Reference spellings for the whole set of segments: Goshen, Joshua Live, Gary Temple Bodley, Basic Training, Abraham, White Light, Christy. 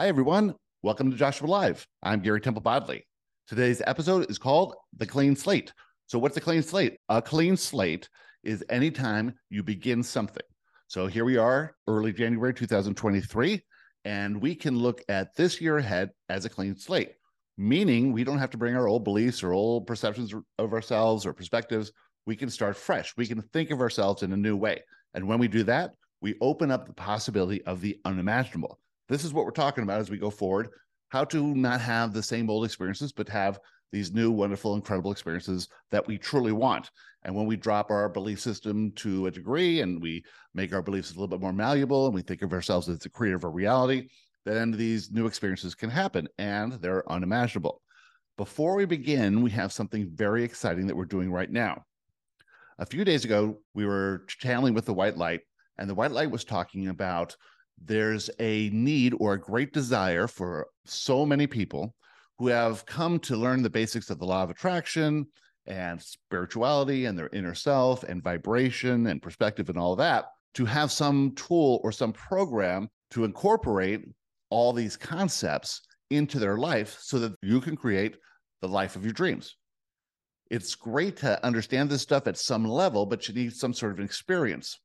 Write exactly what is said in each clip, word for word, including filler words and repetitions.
Hi, everyone. Welcome to Joshua Live. I'm Gary Temple Bodley. Today's episode is called The Clean Slate. So what's a clean slate? A clean slate is any time you begin something. So here we are, early January two thousand twenty-three, and we can look at this year ahead as a clean slate, meaning we don't have to bring our old beliefs or old perceptions of ourselves or perspectives. We can start fresh. We can think of ourselves in a new way. And when we do that, we open up the possibility of the unimaginable. This is what we're talking about as we go forward, how to not have the same old experiences, but have these new, wonderful, incredible experiences that we truly want. And when we drop our belief system to a degree and we make our beliefs a little bit more malleable and we think of ourselves as the creator of our reality, then these new experiences can happen and they're unimaginable. Before we begin, we have something very exciting that we're doing right now. A few days ago, we were channeling with the White Light, and the White Light was talking about there's a need or a great desire for so many people who have come to learn the basics of the law of attraction and spirituality and their inner self and vibration and perspective and all that, to have some tool or some program to incorporate all these concepts into their life so that you can create the life of your dreams. It's great to understand this stuff at some level, but you need some sort of an experience.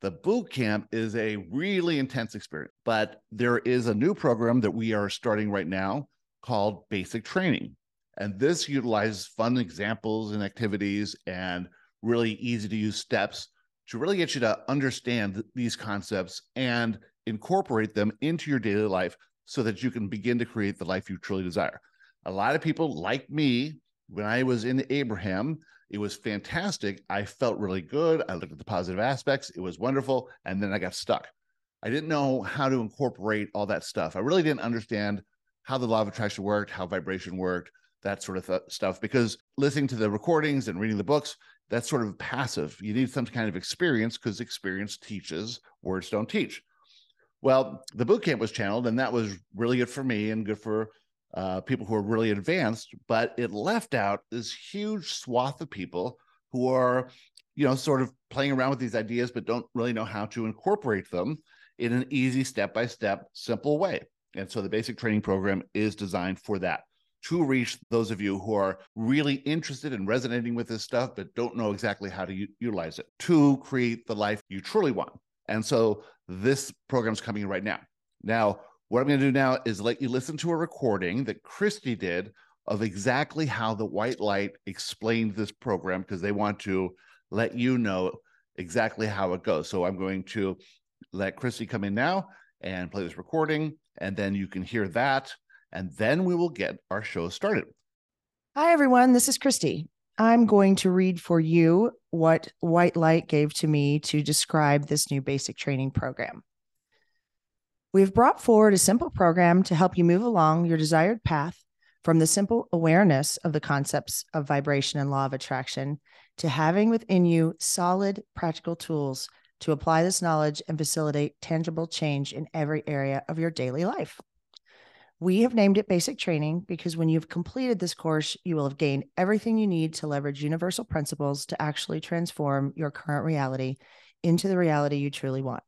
The boot camp is a really intense experience, but there is a new program that we are starting right now called Basic Training. And this utilizes fun examples and activities and really easy to use steps to really get you to understand these concepts and incorporate them into your daily life so that you can begin to create the life you truly desire. A lot of people like me, when I was in Abraham, it was fantastic. I felt really good. I looked at the positive aspects. It was wonderful. And then I got stuck. I didn't know how to incorporate all that stuff. I really didn't understand how the law of attraction worked, how vibration worked, that sort of th- stuff, because listening to the recordings and reading the books, that's sort of passive. You need some kind of experience because experience teaches, words don't teach. Well, the boot camp was channeled, and that was really good for me and good for Uh, people who are really advanced, but it left out this huge swath of people who are, you know, sort of playing around with these ideas, but don't really know how to incorporate them in an easy, step-by-step, simple way. And so the Basic Training Program is designed for that, to reach those of you who are really interested in resonating with this stuff, but don't know exactly how to u- utilize it to create the life you truly want. And so this program's coming right now. Now, what I'm going to do now is let you listen to a recording that Christy did of exactly how the White Light explained this program, because they want to let you know exactly how it goes. So I'm going to let Christy come in now and play this recording, and then you can hear that, and then we will get our show started. Hi, everyone. This is Christy. I'm going to read for you what White Light gave to me to describe this new Basic Training Program. We've brought forward a simple program to help you move along your desired path from the simple awareness of the concepts of vibration and law of attraction to having within you solid, practical tools to apply this knowledge and facilitate tangible change in every area of your daily life. We have named it Basic Training because when you've completed this course, you will have gained everything you need to leverage universal principles to actually transform your current reality into the reality you truly want.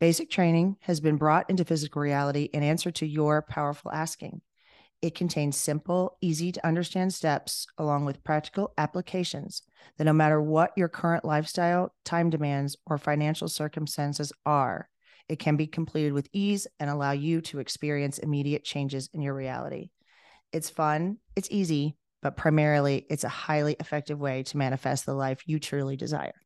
Basic Training has been brought into physical reality in answer to your powerful asking. It contains simple, easy-to-understand steps along with practical applications that no matter what your current lifestyle, time demands, or financial circumstances are, it can be completed with ease and allow you to experience immediate changes in your reality. It's fun, it's easy, but primarily it's a highly effective way to manifest the life you truly desire.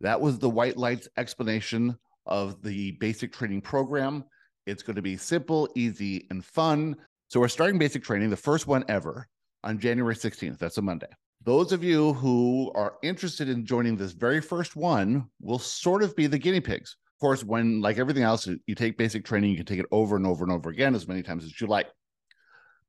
That was the White Light's explanation of the Basic Training Program. It's going to be simple, easy, and fun. So we're starting Basic Training, the first one ever, on January sixteenth. That's a Monday. Those of you who are interested in joining this very first one will sort of be the guinea pigs. Of course, when, like everything else, you take Basic Training, you can take it over and over and over again as many times as you like.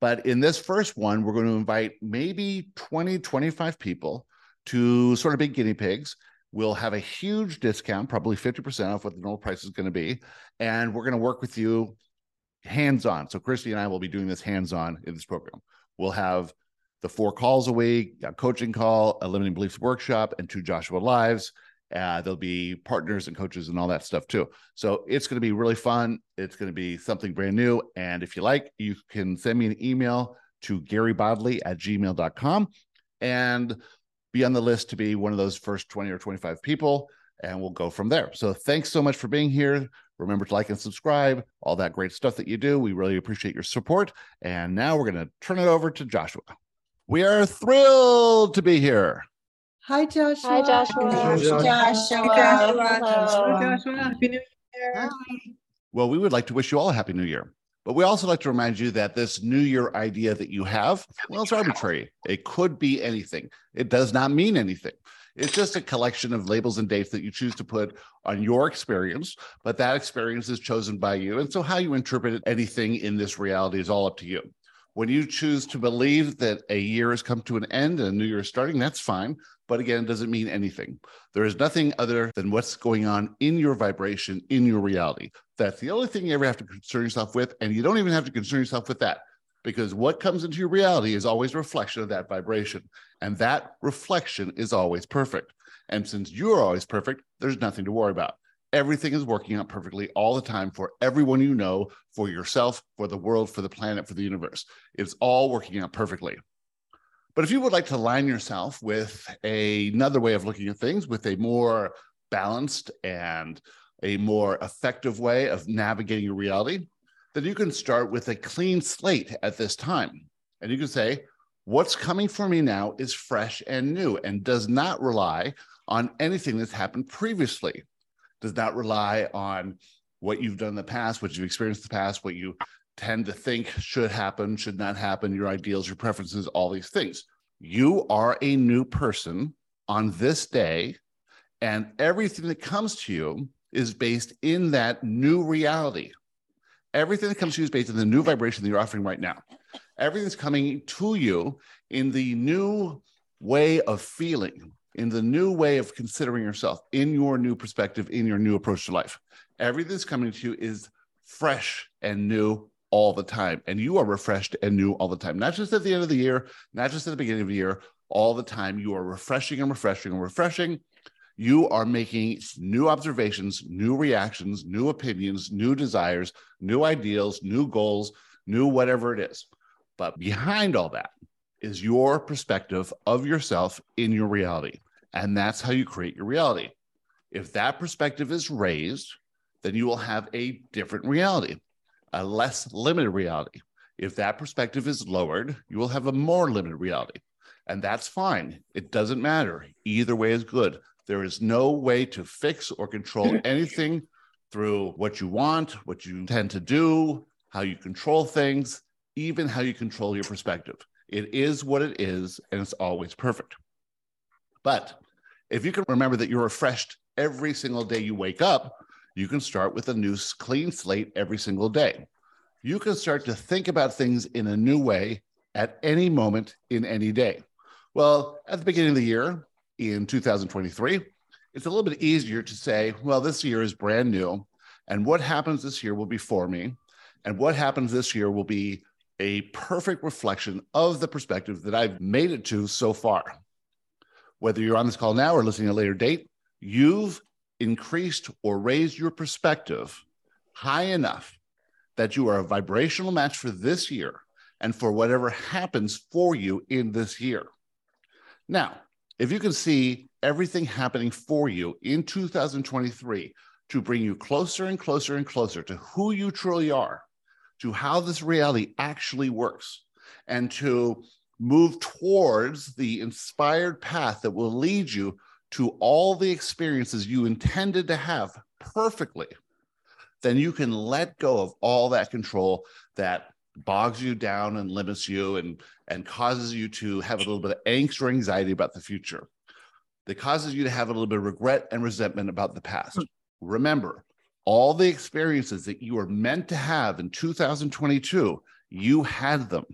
But in this first one, we're going to invite maybe twenty, twenty-five people to sort of be guinea pigs. We'll have a huge discount, probably fifty percent off what the normal price is going to be. And we're going to work with you hands-on. So Christy and I will be doing this hands-on in this program. We'll have the four calls a week, a coaching call, a limiting beliefs workshop, and two Joshua Lives. Uh, there'll be partners and coaches and all that stuff too. So it's going to be really fun. It's going to be something brand new. And if you like, you can send me an email to garybodley at gmail dot com and be on the list to be one of those first twenty or twenty-five people. And we'll go from there. So thanks so much for being here. Remember to like and subscribe, all that great stuff that you do. We really appreciate your support. And now we're going to turn it over to Joshua. We are thrilled to be here. Hi, Joshua. Hi, Joshua. Hi, Joshua. Joshua. Hi, Joshua. Joshua. Happy New Year. Hi. Well, we would like to wish you all a Happy New Year. But we also like to remind you that this New Year idea that you have, well, it's arbitrary. It could be anything. It does not mean anything. It's just a collection of labels and dates that you choose to put on your experience, but that experience is chosen by you. And so how you interpret anything in this reality is all up to you. When you choose to believe that a year has come to an end and a new year is starting, that's fine. But again, it doesn't mean anything. There is nothing other than what's going on in your vibration, in your reality. That's the only thing you ever have to concern yourself with. And you don't even have to concern yourself with that, because what comes into your reality is always a reflection of that vibration. And that reflection is always perfect. And since you're always perfect, there's nothing to worry about. Everything is working out perfectly all the time for everyone you know, for yourself, for the world, for the planet, for the universe. It's all working out perfectly. But if you would like to align yourself with a, another way of looking at things, with a more balanced and a more effective way of navigating your reality, then you can start with a clean slate at this time. And you can say, what's coming for me now is fresh and new and does not rely on anything that's happened previously. Does not rely on what you've done in the past, what you've experienced in the past, what you tend to think should happen, should not happen, your ideals, your preferences, all these things. You are a new person on this day, and everything that comes to you is based in that new reality. Everything that comes to you is based on the new vibration that you're offering right now. Everything's coming to you in the new way of feeling, in the new way of considering yourself, in your new perspective, in your new approach to life. Everything that's coming to you is fresh and new all the time. And you are refreshed and new all the time. Not just at the end of the year, not just at the beginning of the year, all the time. You are refreshing and refreshing and refreshing. You are making new observations, new reactions, new opinions, new desires, new ideals, new goals, new whatever it is. But behind all that is your perspective of yourself in your reality. And that's how you create your reality. If that perspective is raised, then you will have a different reality, a less limited reality. If that perspective is lowered, you will have a more limited reality. And that's fine. It doesn't matter. Either way is good. There is no way to fix or control anything through what you want, what you tend to do, how you control things, even how you control your perspective. It is what it is, and it's always perfect. But if you can remember that you're refreshed every single day you wake up, you can start with a new clean slate every single day. You can start to think about things in a new way at any moment in any day. Well, at the beginning of the year, in two thousand twenty-three, it's a little bit easier to say, well, this year is brand new, and what happens this year will be for me, and what happens this year will be a perfect reflection of the perspective that I've made it to so far. Whether you're on this call now or listening at a later date, you've increased or raised your perspective high enough that you are a vibrational match for this year and for whatever happens for you in this year. Now, if you can see everything happening for you in two thousand twenty-three to bring you closer and closer and closer to who you truly are, to how this reality actually works, and to move towards the inspired path that will lead you to all the experiences you intended to have perfectly, then you can let go of all that control that bogs you down and limits you and, and causes you to have a little bit of angst or anxiety about the future. That causes you to have a little bit of regret and resentment about the past. Remember, all the experiences that you were meant to have in two thousand twenty-two, you had them.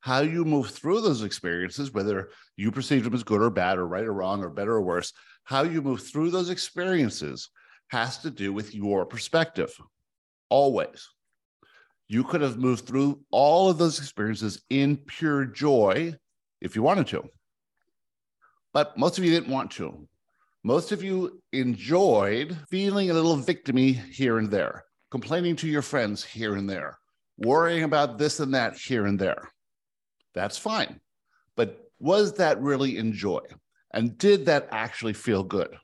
How you move through those experiences, whether you perceive them as good or bad or right or wrong or better or worse, how you move through those experiences has to do with your perspective. Always. You could have moved through all of those experiences in pure joy if you wanted to. But most of you didn't want to. Most of you enjoyed feeling a little victim-y here and there, complaining to your friends here and there, worrying about this and that here and there. That's fine. But was that really enjoy? And did that actually feel good?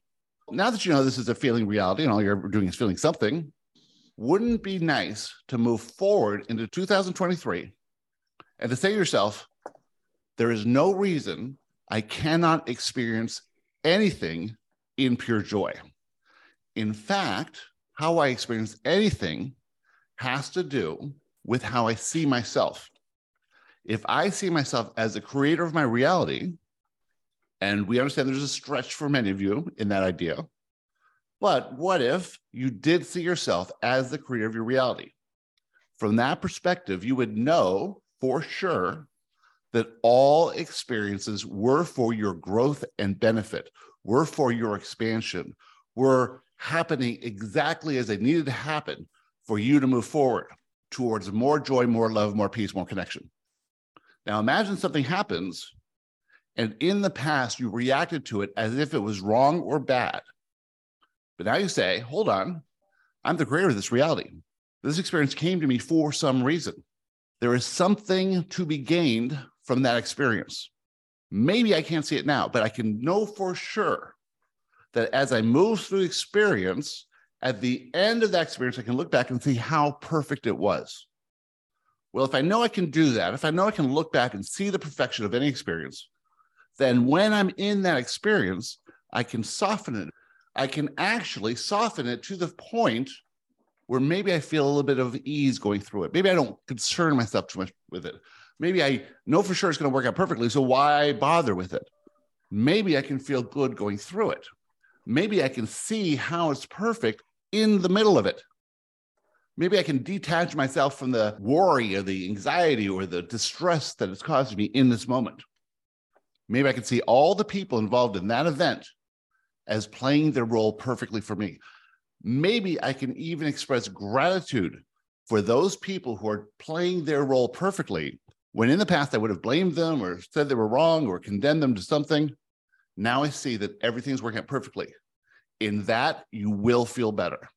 Now that you know this is a feeling reality and all you're doing is feeling something, wouldn't it be nice to move forward into two thousand twenty-three and to say to yourself, there is no reason I cannot experience anything in pure joy. In fact, how I experience anything has to do with how I see myself. If I see myself as the creator of my reality, and we understand there's a stretch for many of you in that idea, but what if you did see yourself as the creator of your reality? From that perspective, you would know for sure that all experiences were for your growth and benefit, were for your expansion, were happening exactly as they needed to happen for you to move forward towards more joy, more love, more peace, more connection. Now imagine something happens, and in the past, you reacted to it as if it was wrong or bad. But now you say, hold on, I'm the creator of this reality. This experience came to me for some reason. There is something to be gained from that experience. Maybe I can't see it now, but I can know for sure that as I move through experience, at the end of that experience, I can look back and see how perfect it was. Well, if I know I can do that, if I know I can look back and see the perfection of any experience, then when I'm in that experience, I can soften it. I can actually soften it to the point where maybe I feel a little bit of ease going through it. Maybe I don't concern myself too much with it. Maybe I know for sure it's going to work out perfectly, so why bother with it? Maybe I can feel good going through it. Maybe I can see how it's perfect in the middle of it. Maybe I can detach myself from the worry or the anxiety or the distress that it's causing me in this moment. Maybe I can see all the people involved in that event as playing their role perfectly for me. Maybe I can even express gratitude for those people who are playing their role perfectly, when in the past I would have blamed them or said they were wrong or condemned them to something. Now I see that everything's working out perfectly. In that, you will feel better.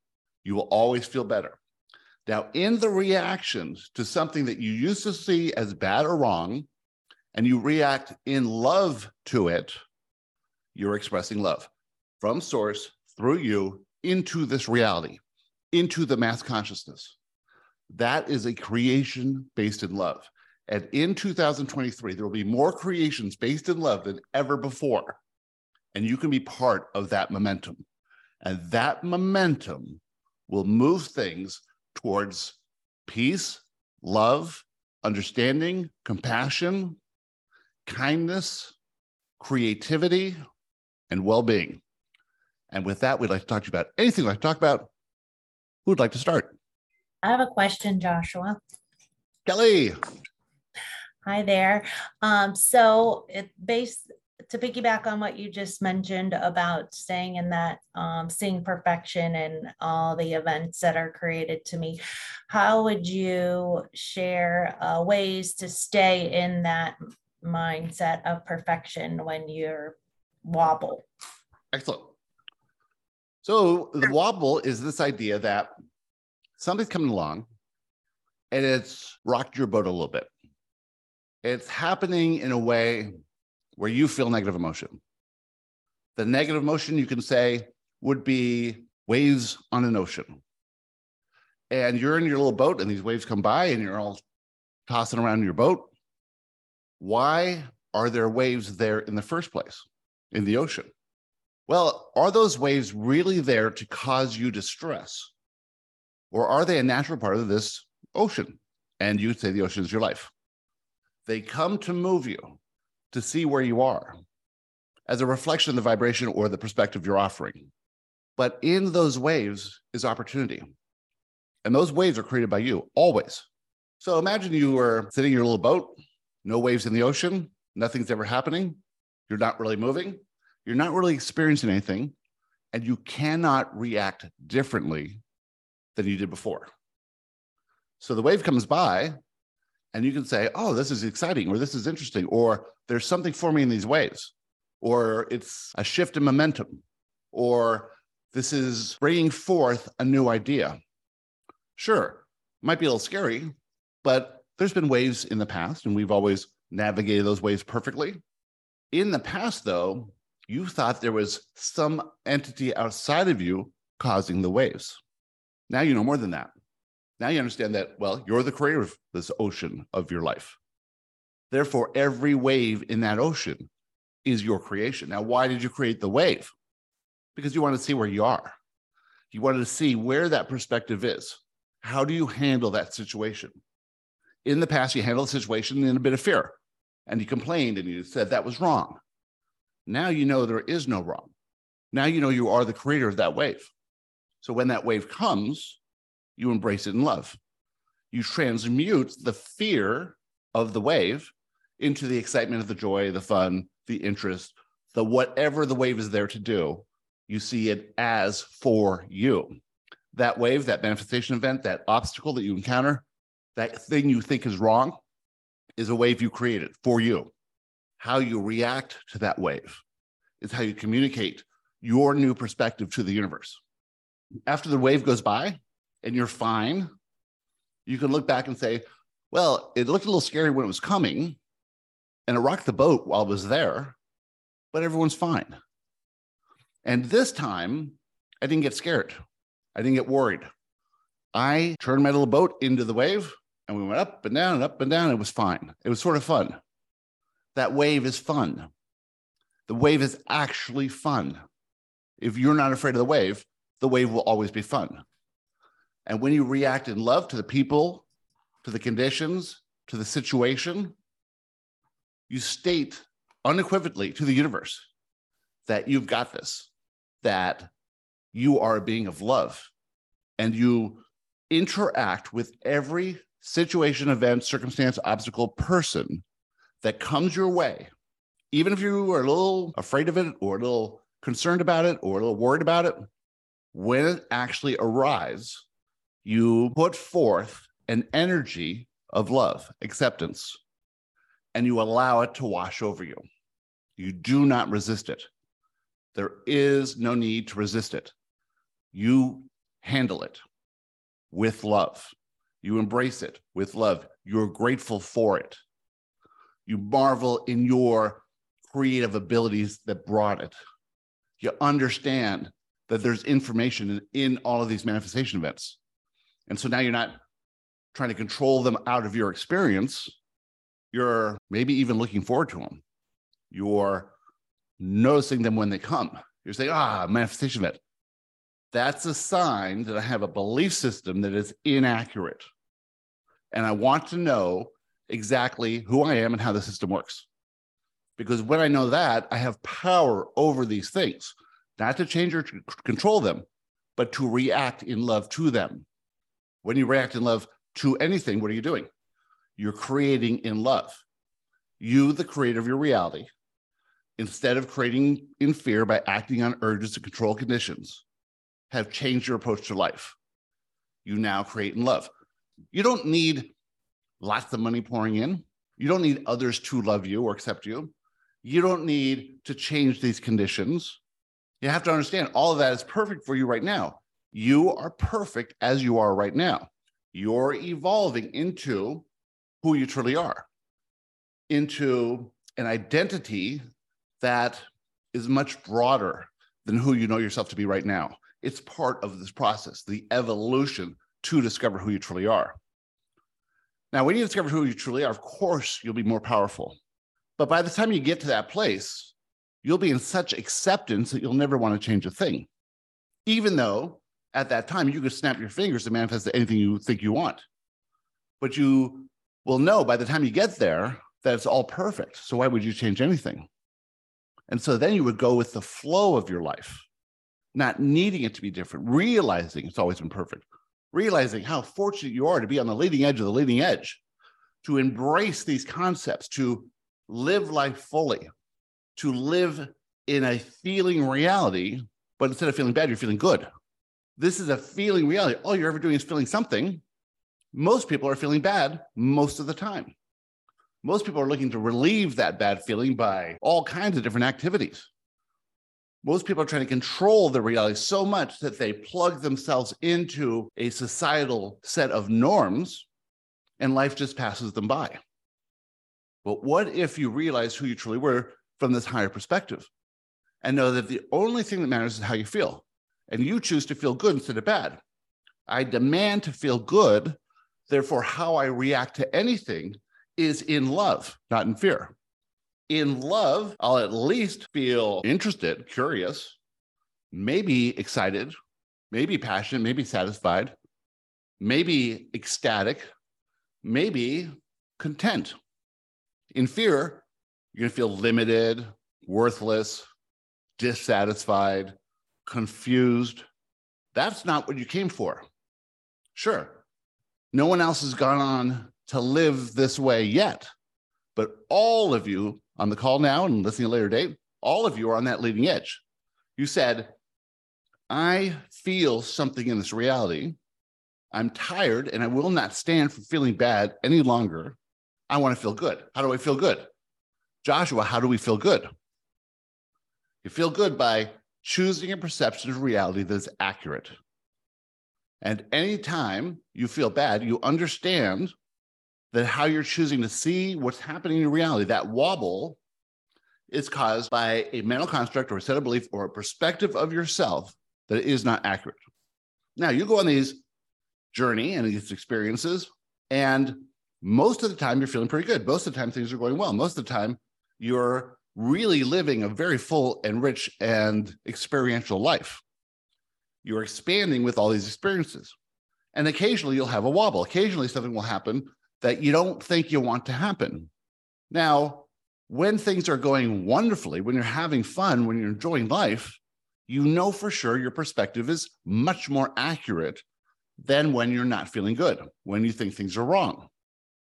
You will always feel better. Now, in the reactions to something that you used to see as bad or wrong, and you react in love to it, you're expressing love from source through you into this reality, into the mass consciousness. That is a creation based in love. And in two thousand twenty-three, there will be more creations based in love than ever before. And you can be part of that momentum. And that momentum will move things towards peace, love, understanding, compassion, kindness, creativity, and well-being. And with that, we'd like to talk to you about anything we'd like to talk about. Who would like to start? I have a question, Joshua. Kelly. Hi there. Um, so it based to piggyback on what you just mentioned about staying in that, um, seeing perfection in all the events that are created to me, how would you share uh, ways to stay in that mindset of perfection when you're wobble? Excellent. So the wobble is this idea that something's coming along and it's rocked your boat a little bit. It's happening in a way where you feel negative emotion. The negative emotion, you can say, would be waves on an ocean. And you're in your little boat and these waves come by and you're all tossing around in your boat. Why are there waves there in the first place, in the ocean? Well, are those waves really there to cause you distress? Or are they a natural part of this ocean? And you'd say the ocean is your life. They come to move you, to see where you are, as a reflection of the vibration or the perspective you're offering. But in those waves is opportunity. And those waves are created by you, always. So imagine you were sitting in your little boat, no waves in the ocean, nothing's ever happening, you're not really moving, you're not really experiencing anything, and you cannot react differently than you did before. So the wave comes by, and you can say, oh, this is exciting, or this is interesting, or there's something for me in these waves, or it's a shift in momentum, or this is bringing forth a new idea. Sure, might be a little scary, but there's been waves in the past, and we've always navigated those waves perfectly. In the past, though, you thought there was some entity outside of you causing the waves. Now you know more than that. Now you understand that, well, you're the creator of this ocean of your life. Therefore, every wave in that ocean is your creation. Now, why did you create the wave? Because you want to see where you are. You wanted to see where that perspective is. How do you handle that situation? In the past, you handled the situation in a bit of fear, and you complained, and you said that was wrong. Now you know there is no wrong. Now you know you are the creator of that wave. So when that wave comes, you embrace it in love. You transmute the fear of the wave into the excitement of the joy, the fun, the interest, the whatever the wave is there to do. You see it as for you. That wave, that manifestation event, that obstacle that you encounter, that thing you think is wrong, is a wave you created for you. How you react to that wave is how you communicate your new perspective to the universe. After the wave goes by and you're fine, you can look back and say, well, it looked a little scary when it was coming, and it rocked the boat while it was there, but everyone's fine. And this time, I didn't get scared. I didn't get worried. I turned my little boat into the wave, and we went up and down and up and down. It was fine. It was sort of fun. That wave is fun. The wave is actually fun. If you're not afraid of the wave, the wave will always be fun. And when you react in love to the people, to the conditions, to the situation, you state unequivocally to the universe that you've got this, that you are a being of love, and you interact with every situation, event, circumstance, obstacle, person that comes your way. Even if you are a little afraid of it, or a little concerned about it, or a little worried about it, when it actually arrives, you put forth an energy of love, acceptance, and you allow it to wash over you. You do not resist it. There is no need to resist it. You handle it with love. You embrace it with love. You're grateful for it. You marvel in your creative abilities that brought it. You understand that there's information in all of these manifestation events. And so now you're not trying to control them out of your experience. You're maybe even looking forward to them. You're noticing them when they come. You're saying, ah, manifestation event. That's a sign that I have a belief system that is inaccurate. And I want to know exactly who I am and how the system works. Because when I know that, I have power over these things, not to change or to control them, but to react in love to them. When you react in love to anything, what are you doing? You're creating in love. You, the creator of your reality, instead of creating in fear by acting on urges to control conditions, have changed your approach to life. You now create in love. You don't need lots of money pouring in. You don't need others to love you or accept you. You don't need to change these conditions. You have to understand all of that is perfect for you right now. You are perfect as you are right now. You're evolving into who you truly are, into an identity that is much broader than who you know yourself to be right now. It's part of this process, the evolution to discover who you truly are. Now, when you discover who you truly are, of course, you'll be more powerful. But by the time you get to that place, you'll be in such acceptance that you'll never want to change a thing, even though at that time, you could snap your fingers and manifest anything you think you want. But you will know by the time you get there that it's all perfect. So why would you change anything? And so then you would go with the flow of your life, not needing it to be different, realizing it's always been perfect, realizing how fortunate you are to be on the leading edge of the leading edge, to embrace these concepts, to live life fully, to live in a feeling reality, but instead of feeling bad, you're feeling good. This is a feeling reality. All you're ever doing is feeling something. Most people are feeling bad most of the time. Most people are looking to relieve that bad feeling by all kinds of different activities. Most people are trying to control their reality so much that they plug themselves into a societal set of norms and life just passes them by. But what if you realize who you truly were from this higher perspective and know that the only thing that matters is how you feel, and you choose to feel good instead of bad. I demand to feel good. Therefore, how I react to anything is in love, not in fear. In love, I'll at least feel interested, curious, maybe excited, maybe passionate, maybe satisfied, maybe ecstatic, maybe content. In fear, you're going to feel limited, worthless, dissatisfied, confused. That's not what you came for. Sure, no one else has gone on to live this way yet, but all of you on the call now and listening at a later date, all of you are on that leading edge. You said, I feel something in this reality. I'm tired and I will not stand for feeling bad any longer. I want to feel good. How do I feel good? Joshua, how do we feel good? You feel good by choosing a perception of reality that is accurate. And anytime you feel bad, you understand that how you're choosing to see what's happening in reality, that wobble is caused by a mental construct or a set of belief or a perspective of yourself that is not accurate. Now, you go on these journey and these experiences, and most of the time you're feeling pretty good. Most of the time things are going well. Most of the time you're really living a very full and rich and experiential life. You're expanding with all these experiences. And occasionally you'll have a wobble. Occasionally something will happen that you don't think you want to happen. Now, when things are going wonderfully, when you're having fun, when you're enjoying life, you know for sure your perspective is much more accurate than when you're not feeling good, when you think things are wrong.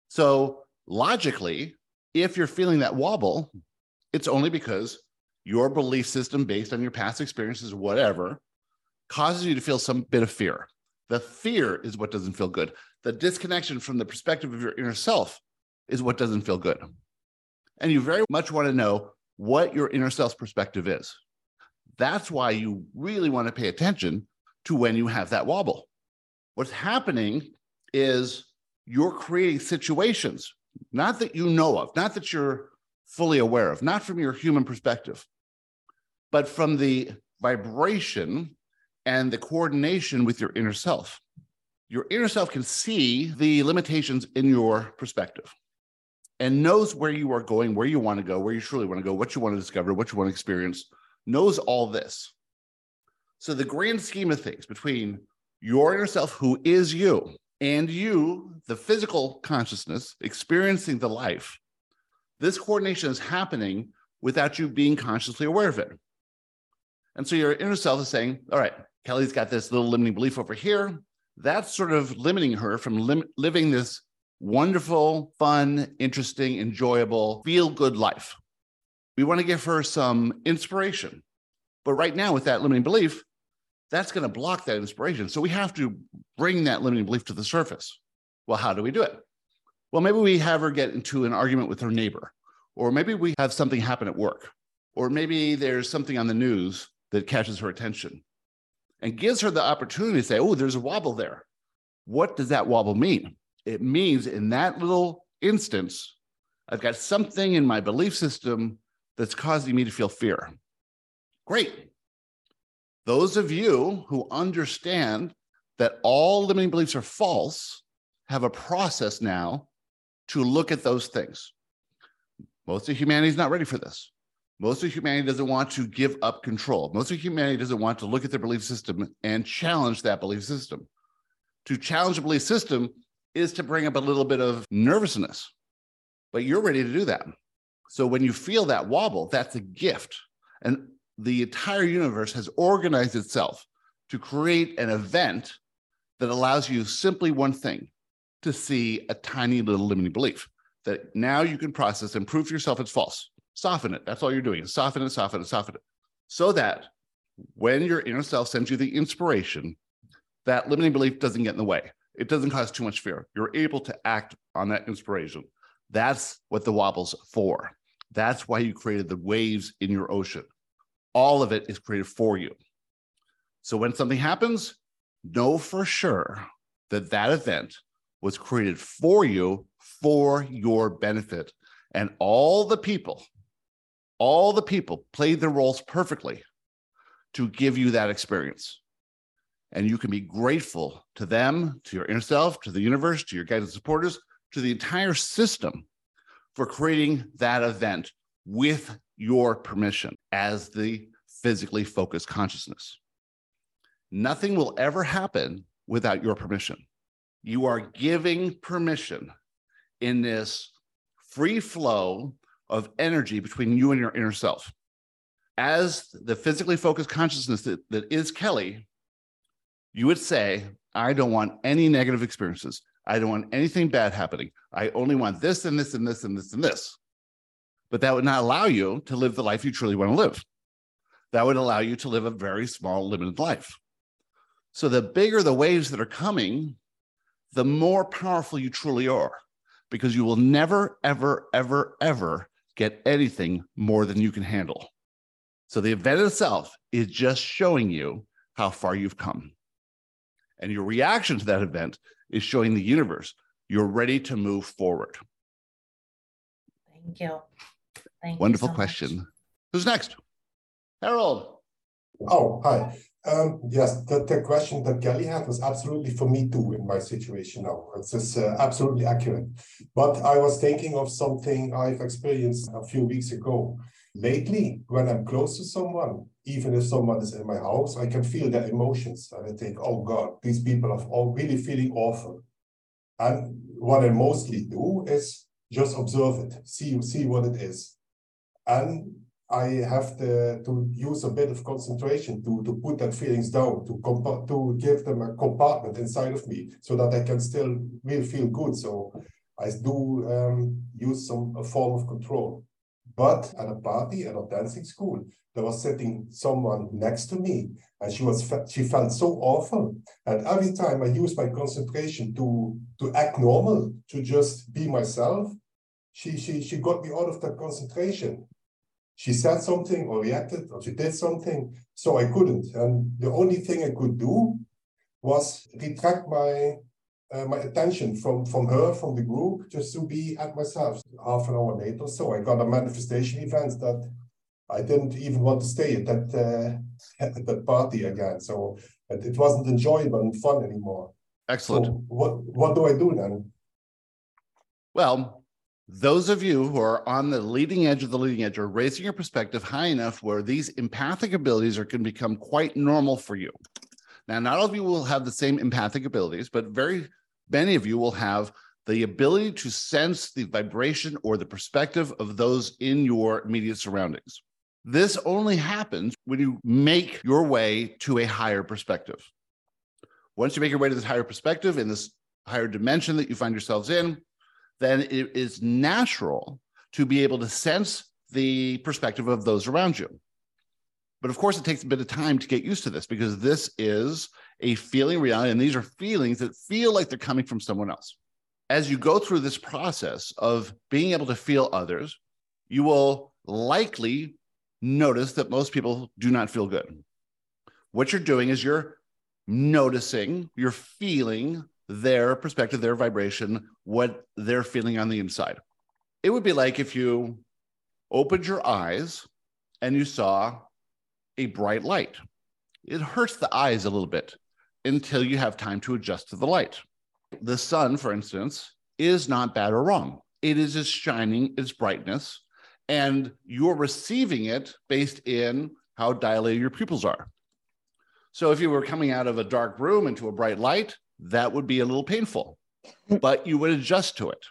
So logically, if you're feeling that wobble, it's only because your belief system based on your past experiences, whatever, causes you to feel some bit of fear. The fear is what doesn't feel good. The disconnection from the perspective of your inner self is what doesn't feel good. And you very much want to know what your inner self's perspective is. That's why you really want to pay attention to when you have that wobble. What's happening is you're creating situations, not that you know of, not that you're fully aware of, not from your human perspective, but from the vibration and the coordination with your inner self. Your inner self can see the limitations in your perspective and knows where you are going, where you want to go, where you truly want to go, what you want to discover, what you want to experience, knows all this. So the grand scheme of things between your inner self, who is you, and you, the physical consciousness, experiencing the life, this coordination is happening without you being consciously aware of it. And so your inner self is saying, all right, Kelly's got this little limiting belief over here. That's sort of limiting her from lim- living this wonderful, fun, interesting, enjoyable, feel-good life. We want to give her some inspiration. But right now with that limiting belief, that's going to block that inspiration. So we have to bring that limiting belief to the surface. Well, how do we do it? Well, maybe we have her get into an argument with her neighbor, or maybe we have something happen at work, or maybe there's something on the news that catches her attention and gives her the opportunity to say, oh, there's a wobble there. What does that wobble mean? It means in that little instance, I've got something in my belief system that's causing me to feel fear. Great. Those of you who understand that all limiting beliefs are false have a process now to look at those things. Most of humanity is not ready for this. Most of humanity doesn't want to give up control. Most of humanity doesn't want to look at their belief system and challenge that belief system. To challenge a belief system is to bring up a little bit of nervousness, but you're ready to do that. So when you feel that wobble, that's a gift. And the entire universe has organized itself to create an event that allows you simply one thing, to see a tiny little limiting belief that now you can process and prove to yourself it's false. Soften it. That's all you're doing is soften it, soften it, soften it. So that when your inner self sends you the inspiration, that limiting belief doesn't get in the way. It doesn't cause too much fear. You're able to act on that inspiration. That's what the wobble's for. That's why you created the waves in your ocean. all of it is created for you. So when something happens, know for sure that that event was created for you, for your benefit. And all the people, all the people played their roles perfectly to give you that experience. And you can be grateful to them, to your inner self, to the universe, to your guidance supporters, to the entire system for creating that event with your permission as the physically focused consciousness. Nothing will ever happen without your permission. You are giving permission in this free flow of energy between you and your inner self. As the physically focused consciousness that, that is Kelly, you would say, I don't want any negative experiences. I don't want anything bad happening. I only want this and this and this and this and this. But that would not allow you to live the life you truly want to live. That would allow you to live a very small, limited life. So the bigger the waves that are coming, the more powerful you truly are, because you will never, ever, ever, ever get anything more than you can handle. So the event itself is just showing you how far you've come. And your reaction to that event is showing the universe you're ready to move forward. Thank you. Thank Wonderful you so question. Much. Who's next? Harold. Oh, hi. Um, yes, the, the question that Kelly had was absolutely for me too in my situation now. It's just, uh, absolutely accurate. But I was thinking of something I've experienced a few weeks ago. Lately, when I'm close to someone, even if someone is in my house, I can feel their emotions. And I think, oh God, these people are all really feeling awful. And what I mostly do is just observe it, see, see what it is. And I have to, to use a bit of concentration to, to put their feelings down, to, compa to give them a compartment inside of me so that I can still really feel good. So I do um, use some a form of control. But at a party at a dancing school, there was sitting someone next to me, and she was she felt so awful. And every time I used my concentration to to act normal, to just be myself, she she she got me out of that concentration. She said something or reacted or she did something, so I couldn't. And the only thing I could do was retract my Uh, my attention from, from her, from the group, just to be at myself. Half an hour later, so I got a manifestation event that I didn't even want to stay at that, uh, at that party again. So it, it wasn't enjoyable and fun anymore. Excellent. So what, what do I do then? Well, those of you who are on the leading edge of the leading edge are raising your perspective high enough where these empathic abilities are going to become quite normal for you. Now, not all of you will have the same empathic abilities, but very many of you will have the ability to sense the vibration or the perspective of those in your immediate surroundings. This only happens when you make your way to a higher perspective. Once you make your way to this higher perspective in this higher dimension that you find yourselves in, then it is natural to be able to sense the perspective of those around you. But of course, it takes a bit of time to get used to this, because this is a feeling reality, and these are feelings that feel like they're coming from someone else. As you go through this process of being able to feel others, you will likely notice that most people do not feel good. What you're doing is you're noticing, you're feeling their perspective, their vibration, what they're feeling on the inside. It would be like if you opened your eyes and you saw a bright light. It hurts the eyes a little bit until you have time to adjust to the light. The sun, for instance, is not bad or wrong. It is just shining its brightness, and you're receiving it based in how dilated your pupils are. So if you were coming out of a dark room into a bright light, that would be a little painful, but you would adjust to it.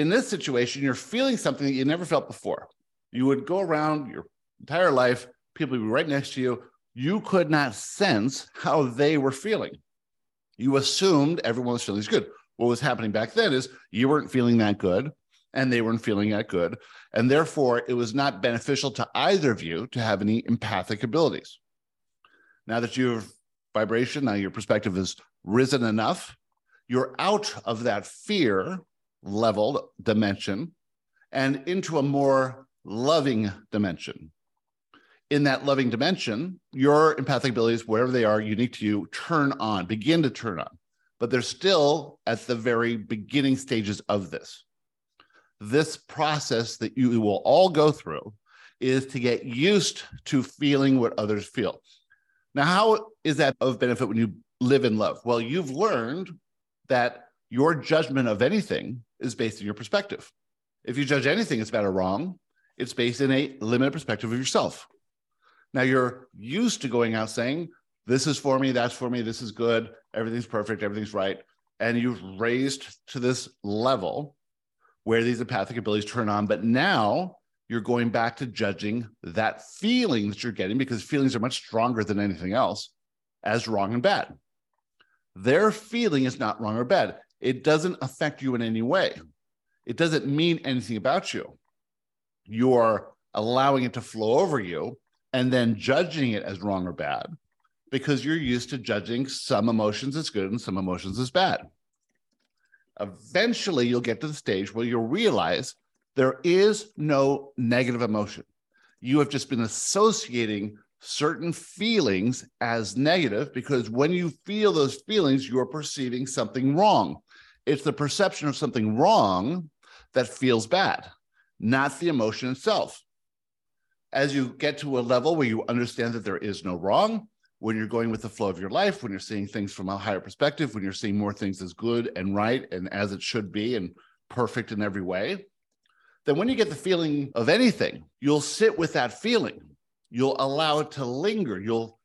In this situation, you're feeling something that you never felt before. You would go around your entire life, people would be right next to you. You could not sense how they were feeling. You assumed everyone was feeling good. What was happening back then is you weren't feeling that good, and they weren't feeling that good. And therefore, it was not beneficial to either of you to have any empathic abilities. Now that your vibration, now your perspective has risen enough, you're out of that fear level dimension and into a more loving dimension. in that loving dimension, your empathic abilities, wherever they are unique to you, turn on, begin to turn on. But they're still at the very beginning stages of this. This process that you will all go through is to get used to feeling what others feel. Now, how is that of benefit when you live in love? Well, you've learned that your judgment of anything is based on your perspective. If you judge anything as bad or wrong, it's based in a limited perspective of yourself. Now, you're used to going out saying, this is for me, that's for me, this is good, everything's perfect, everything's right. And you've raised to this level where these empathic abilities turn on. But now you're going back to judging that feeling that you're getting, because feelings are much stronger than anything else, as wrong and bad. Their feeling is not wrong or bad. It doesn't affect you in any way. It doesn't mean anything about you. You're allowing it to flow over you and then judging it as wrong or bad, because you're used to judging some emotions as good and some emotions as bad. Eventually, you'll get to the stage where you'll realize there is no negative emotion. You have just been associating certain feelings as negative, because when you feel those feelings, you're perceiving something wrong. It's the perception of something wrong that feels bad, not the emotion itself. As you get to a level where you understand that there is no wrong, when you're going with the flow of your life, when you're seeing things from a higher perspective, when you're seeing more things as good and right and as it should be and perfect in every way, then when you get the feeling of anything, you'll sit with that feeling. You'll allow it to linger. You'll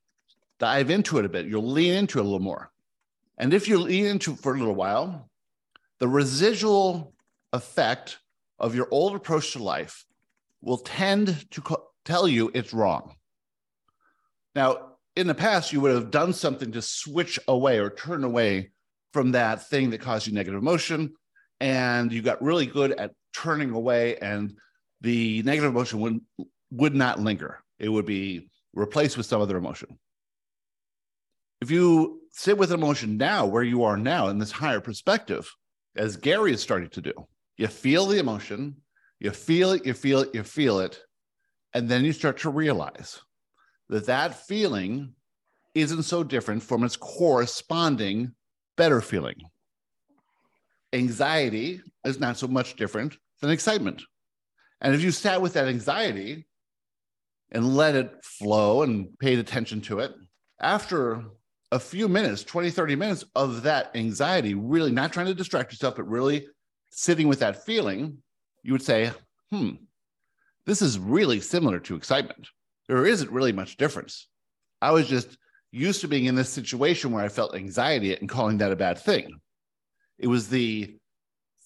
dive into it a bit. You'll lean into it a little more. And if you lean into it for a little while, the residual effect of your old approach to life will tend to co- tell you it's wrong. Now, in the past, you would have done something to switch away or turn away from that thing that caused you negative emotion, and you got really good at turning away, and the negative emotion would, would not linger. It would be replaced with some other emotion. If you sit with emotion now, where you are now, in this higher perspective, as Gary is starting to do, you feel the emotion, you feel it, you feel it, you feel it, and then you start to realize that that feeling isn't so different from its corresponding better feeling. Anxiety is not so much different than excitement. And if you sat with that anxiety and let it flow and paid attention to it, after a few minutes, twenty, thirty minutes of that anxiety, really not trying to distract yourself, but really sitting with that feeling, you would say, hmm, this is really similar to excitement. There isn't really much difference. I was just used to being in this situation where I felt anxiety and calling that a bad thing. It was the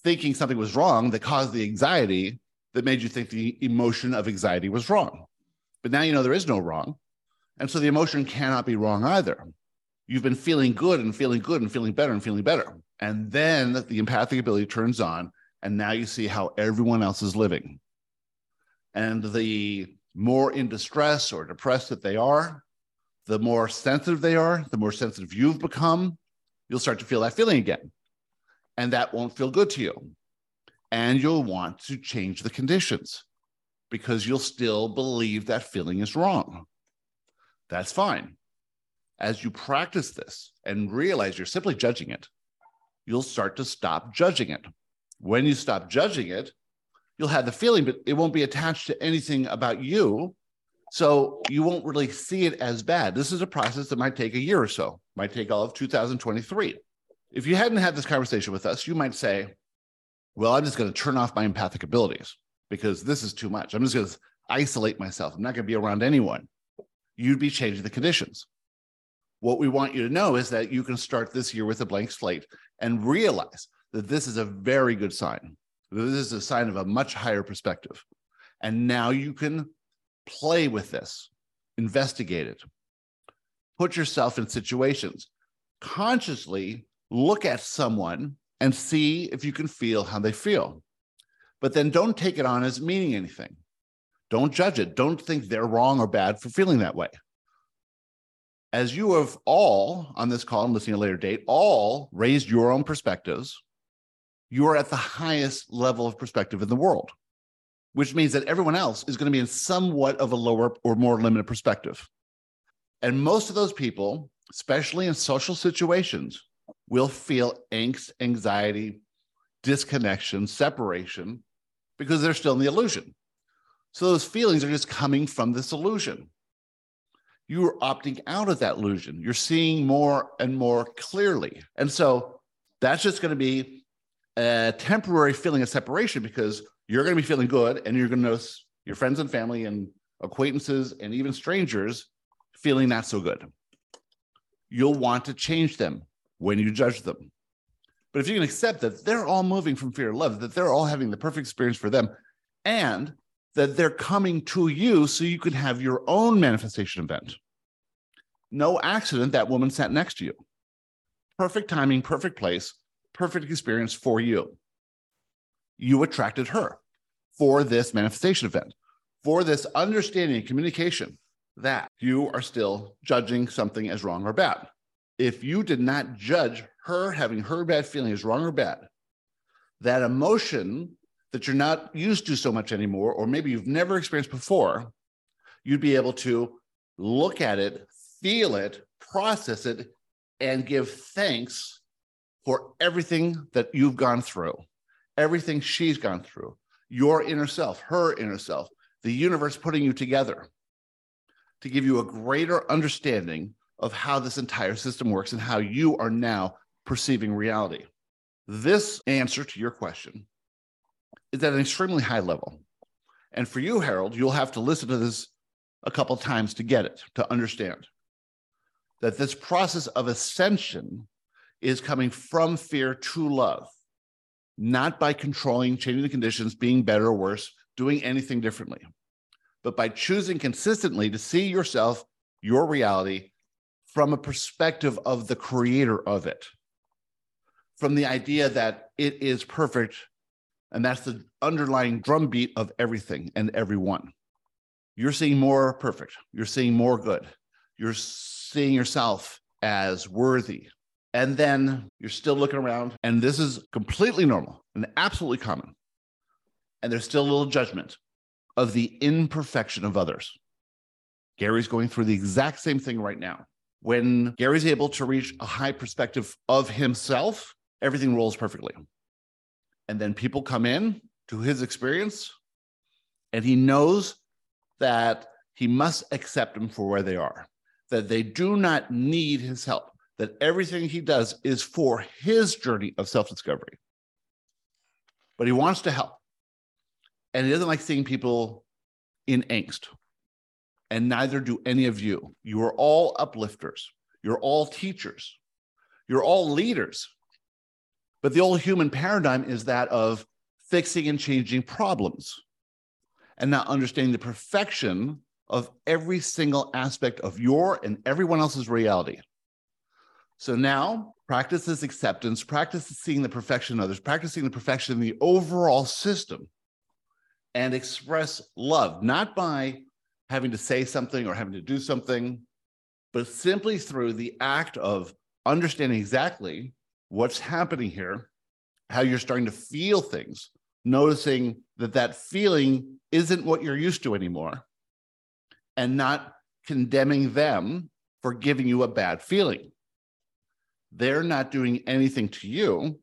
thinking something was wrong that caused the anxiety that made you think the emotion of anxiety was wrong. But now you know there is no wrong. And so the emotion cannot be wrong either. You've been feeling good and feeling good and feeling better and feeling better. And then the empathic ability turns on, and now you see how everyone else is living. And the more in distress or depressed that they are, the more sensitive they are, the more sensitive you've become, you'll start to feel that feeling again. And that won't feel good to you. And you'll want to change the conditions, because you'll still believe that feeling is wrong. That's fine. As you practice this and realize you're simply judging it, you'll start to stop judging it. When you stop judging it, you'll have the feeling, but it won't be attached to anything about you. So you won't really see it as bad. This is a process that might take a year or so, might take all of two thousand twenty-three. If you hadn't had this conversation with us, you might say, well, I'm just going to turn off my empathic abilities because this is too much. I'm just going to isolate myself. I'm not going to be around anyone. You'd be changing the conditions. What we want you to know is that you can start this year with a blank slate and realize that this is a very good sign. This is a sign of a much higher perspective. And now you can play with this, investigate it, put yourself in situations, consciously look at someone and see if you can feel how they feel. But then don't take it on as meaning anything. Don't judge it. Don't think they're wrong or bad for feeling that way. As you have all on this call and listening at a later date, all raised your own perspectives, you are at the highest level of perspective in the world. which means that everyone else is going to be in somewhat of a lower or more limited perspective. And most of those people, especially in social situations, will feel angst, anxiety, disconnection, separation, because they're still in the illusion. So those feelings are just coming from this illusion. You are opting out of that illusion. You're seeing more and more clearly. And so that's just going to be a temporary feeling of separation, because you're going to be feeling good and you're going to notice your friends and family and acquaintances and even strangers feeling not so good. You'll want to change them when you judge them. But if you can accept that they're all moving from fear to love, that they're all having the perfect experience for them, and that they're coming to you so you can have your own manifestation event. No accident that woman sat next to you. Perfect timing, perfect place, perfect experience for you. You attracted her for this manifestation event, for this understanding and communication that you are still judging something as wrong or bad. If you did not judge her having her bad feeling as wrong or bad, that emotion that you're not used to so much anymore, or maybe you've never experienced before, you'd be able to look at it, feel it, process it, and give thanks for everything that you've gone through, everything she's gone through, your inner self, her inner self, the universe putting you together to give you a greater understanding of how this entire system works and how you are now perceiving reality. This answer to your question is at an extremely high level. And for you, Harold, you'll have to listen to this a couple times to get it, to understand that this process of ascension is coming from fear to love, not by controlling, changing the conditions, being better or worse, doing anything differently, but by choosing consistently to see yourself, your reality, from a perspective of the creator of it, from the idea that it is perfect, and that's the underlying drumbeat of everything and everyone. You're seeing more perfect. You're seeing more good. You're seeing yourself as worthy. And then you're still looking around, and this is completely normal and absolutely common. And there's still a little judgment of the imperfection of others. Gary's going through the exact same thing right now. When Gary's able to reach a high perspective of himself, everything rolls perfectly. And then people come in to his experience, and he knows that he must accept them for where they are, that they do not need his help, that everything he does is for his journey of self-discovery. But he wants to help. And he doesn't like seeing people in angst. And neither do any of you. You are all uplifters. You're all teachers. You're all leaders. But the old human paradigm is that of fixing and changing problems and not understanding the perfection of every single aspect of your and everyone else's reality. So now practice this acceptance, practice seeing the perfection in others, practicing the perfection in the overall system, and express love, not by having to say something or having to do something, but simply through the act of understanding exactly what's happening here, how you're starting to feel things, noticing that that feeling isn't what you're used to anymore, and not condemning them for giving you a bad feeling. They're not doing anything to you.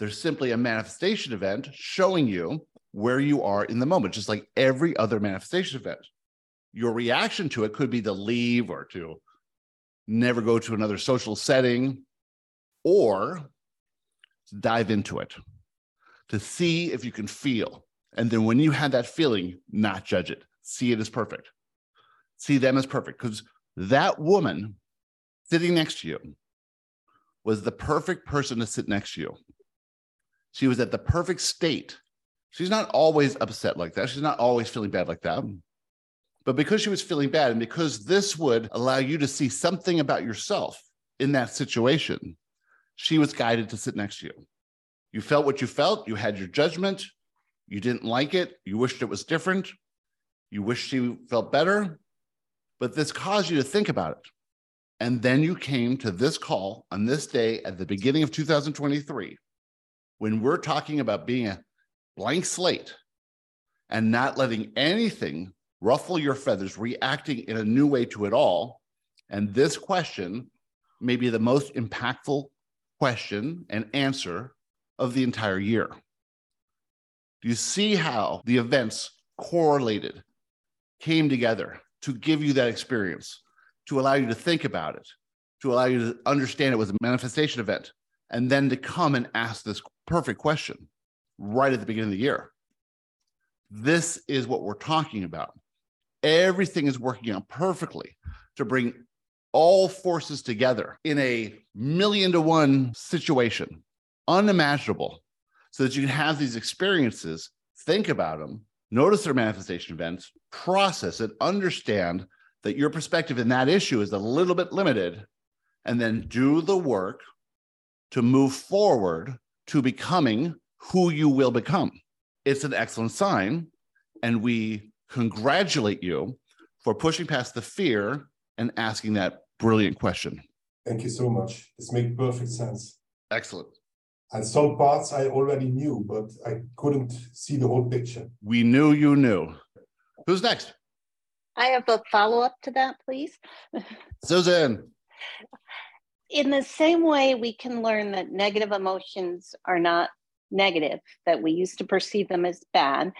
They're simply a manifestation event showing you where you are in the moment, just like every other manifestation event. Your reaction to it could be to leave or to never go to another social setting, or to dive into it, to see if you can feel. And then when you have that feeling, not judge it. See it as perfect. See them as perfect, because that woman sitting next to you was the perfect person to sit next to you. She was at the perfect state. She's not always upset like that. She's not always feeling bad like that. But because she was feeling bad, and because this would allow you to see something about yourself in that situation, she was guided to sit next to you. You felt what you felt. You had your judgment. You didn't like it. You wished it was different. You wished she felt better. But this caused you to think about it. And then you came to this call on this day at the beginning of two thousand twenty-three, when we're talking about being a blank slate and not letting anything ruffle your feathers, reacting in a new way to it all. And this question may be the most impactful question and answer of the entire year. Do you see how the events correlated, came together to give you that experience, to allow you to think about it, to allow you to understand it was a manifestation event, and then to come and ask this perfect question right at the beginning of the year? This is what we're talking about. Everything is working out perfectly to bring all forces together in a million to one situation, unimaginable, so that you can have these experiences, think about them, notice their manifestation events, process it, understand that your perspective in that issue is a little bit limited, and then do the work to move forward to becoming who you will become. It's an excellent sign, and we congratulate you for pushing past the fear and asking that brilliant question. Thank you so much. This makes perfect sense. Excellent. And some parts I already knew, but I couldn't see the whole picture. We knew you knew. Who's next? I have a follow-up to that, please. Susan. In the same way, we can learn that negative emotions are not negative, that we used to perceive them as bad.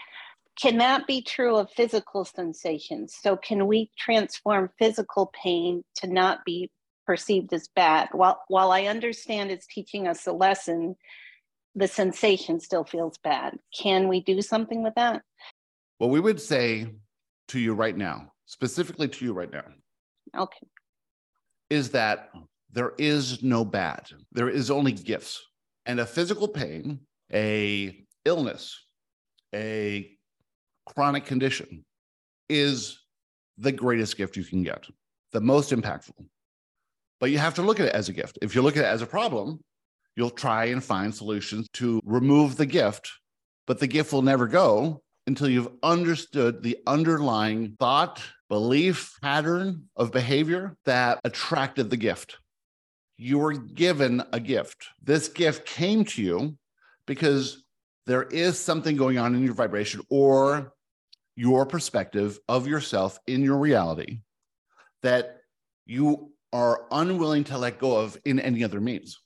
Can that be true of physical sensations? So can we transform physical pain to not be perceived as bad? While, while I understand it's teaching us a lesson, the sensation still feels bad. Can we do something with that? Well, we would say to you right now, specifically to you right now, okay, is that there is no bad. There is only gifts. And a physical pain, a illness, a chronic condition is the greatest gift you can get, the most impactful. But you have to look at it as a gift. If you look at it as a problem, you'll try and find solutions to remove the gift, but the gift will never go until you've understood the underlying thought, belief, pattern of behavior that attracted the gift. You were given a gift. This gift came to you because there is something going on in your vibration or your perspective of yourself in your reality that you are unwilling to let go of in any other means.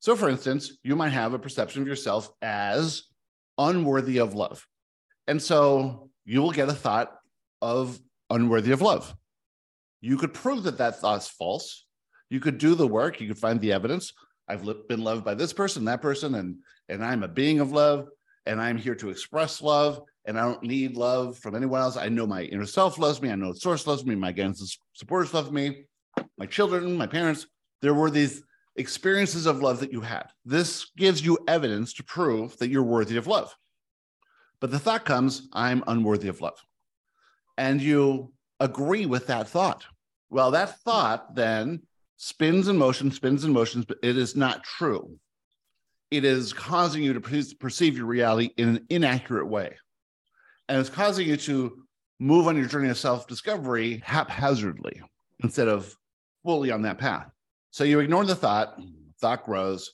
So for instance, you might have a perception of yourself as unworthy of love. And so you will get a thought of unworthy of love. You could prove that that thought's false. You could do the work. You could find the evidence. I've been loved by this person, that person, and, and I'm a being of love, and I'm here to express love, and I don't need love from anyone else. I know my inner self loves me. I know source loves me. My guidance and supporters love me. My children, my parents. There were these experiences of love that you had. This gives you evidence to prove that you're worthy of love. But the thought comes, I'm unworthy of love. And you agree with that thought. Well, that thought then spins in motion, spins in motion, but it is not true. It is causing you to perceive your reality in an inaccurate way. And it's causing you to move on your journey of self-discovery haphazardly instead of fully on that path. So you ignore the thought, thought grows,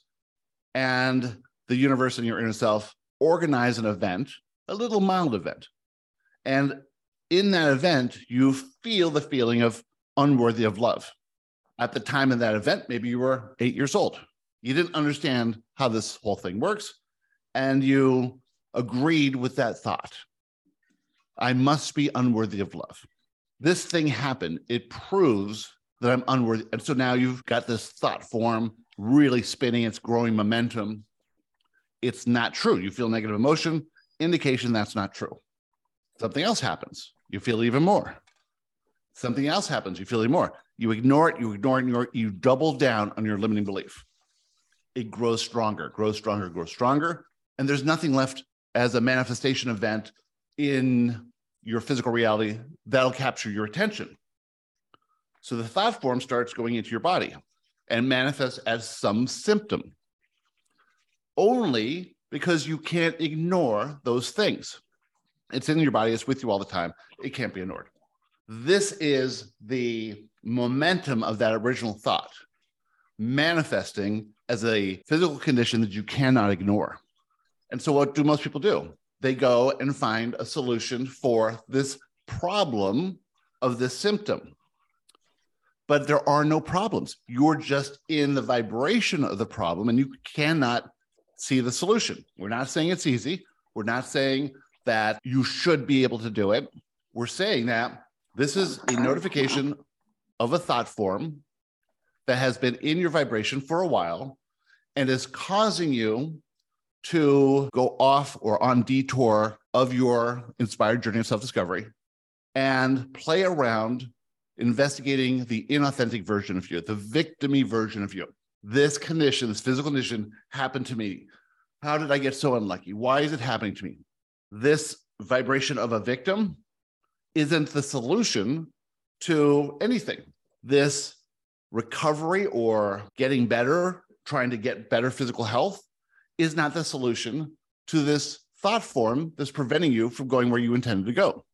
and the universe and your inner self organize an event, a little mild event. And in that event, you feel the feeling of unworthy of love. At the time of that event, maybe you were eight years old. You didn't understand how this whole thing works, and you agreed with that thought. I must be unworthy of love. This thing happened. It proves that I'm unworthy. And so now you've got this thought form really spinning. It's growing momentum. It's not true. You feel negative emotion, indication that's not true. Something else happens. You feel even more. Something else happens. You feel even more. You ignore it, you ignore it, you, you double down on your limiting belief. It grows stronger, grows stronger, grows stronger. And there's nothing left as a manifestation event in your physical reality that'll capture your attention. So the thought form starts going into your body and manifests as some symptom only because you can't ignore those things. It's in your body. It's with you all the time. It can't be ignored. This is the momentum of that original thought manifesting as a physical condition that you cannot ignore. And so what do most people do? they go and find a solution for this problem of this symptom. But there are no problems. You're just in the vibration of the problem and you cannot see the solution. We're not saying it's easy. We're not saying that you should be able to do it. We're saying that this is a notification of a thought form that has been in your vibration for a while and is causing you to go off or on detour of your inspired journey of self-discovery and play around investigating the inauthentic version of you, the victim-y version of you. This condition, this physical condition happened to me. How did I get so unlucky? Why is it happening to me? This vibration of a victim isn't the solution to anything. This recovery or getting better, trying to get better physical health is not the solution to this thought form that's preventing you from going where you intended to go.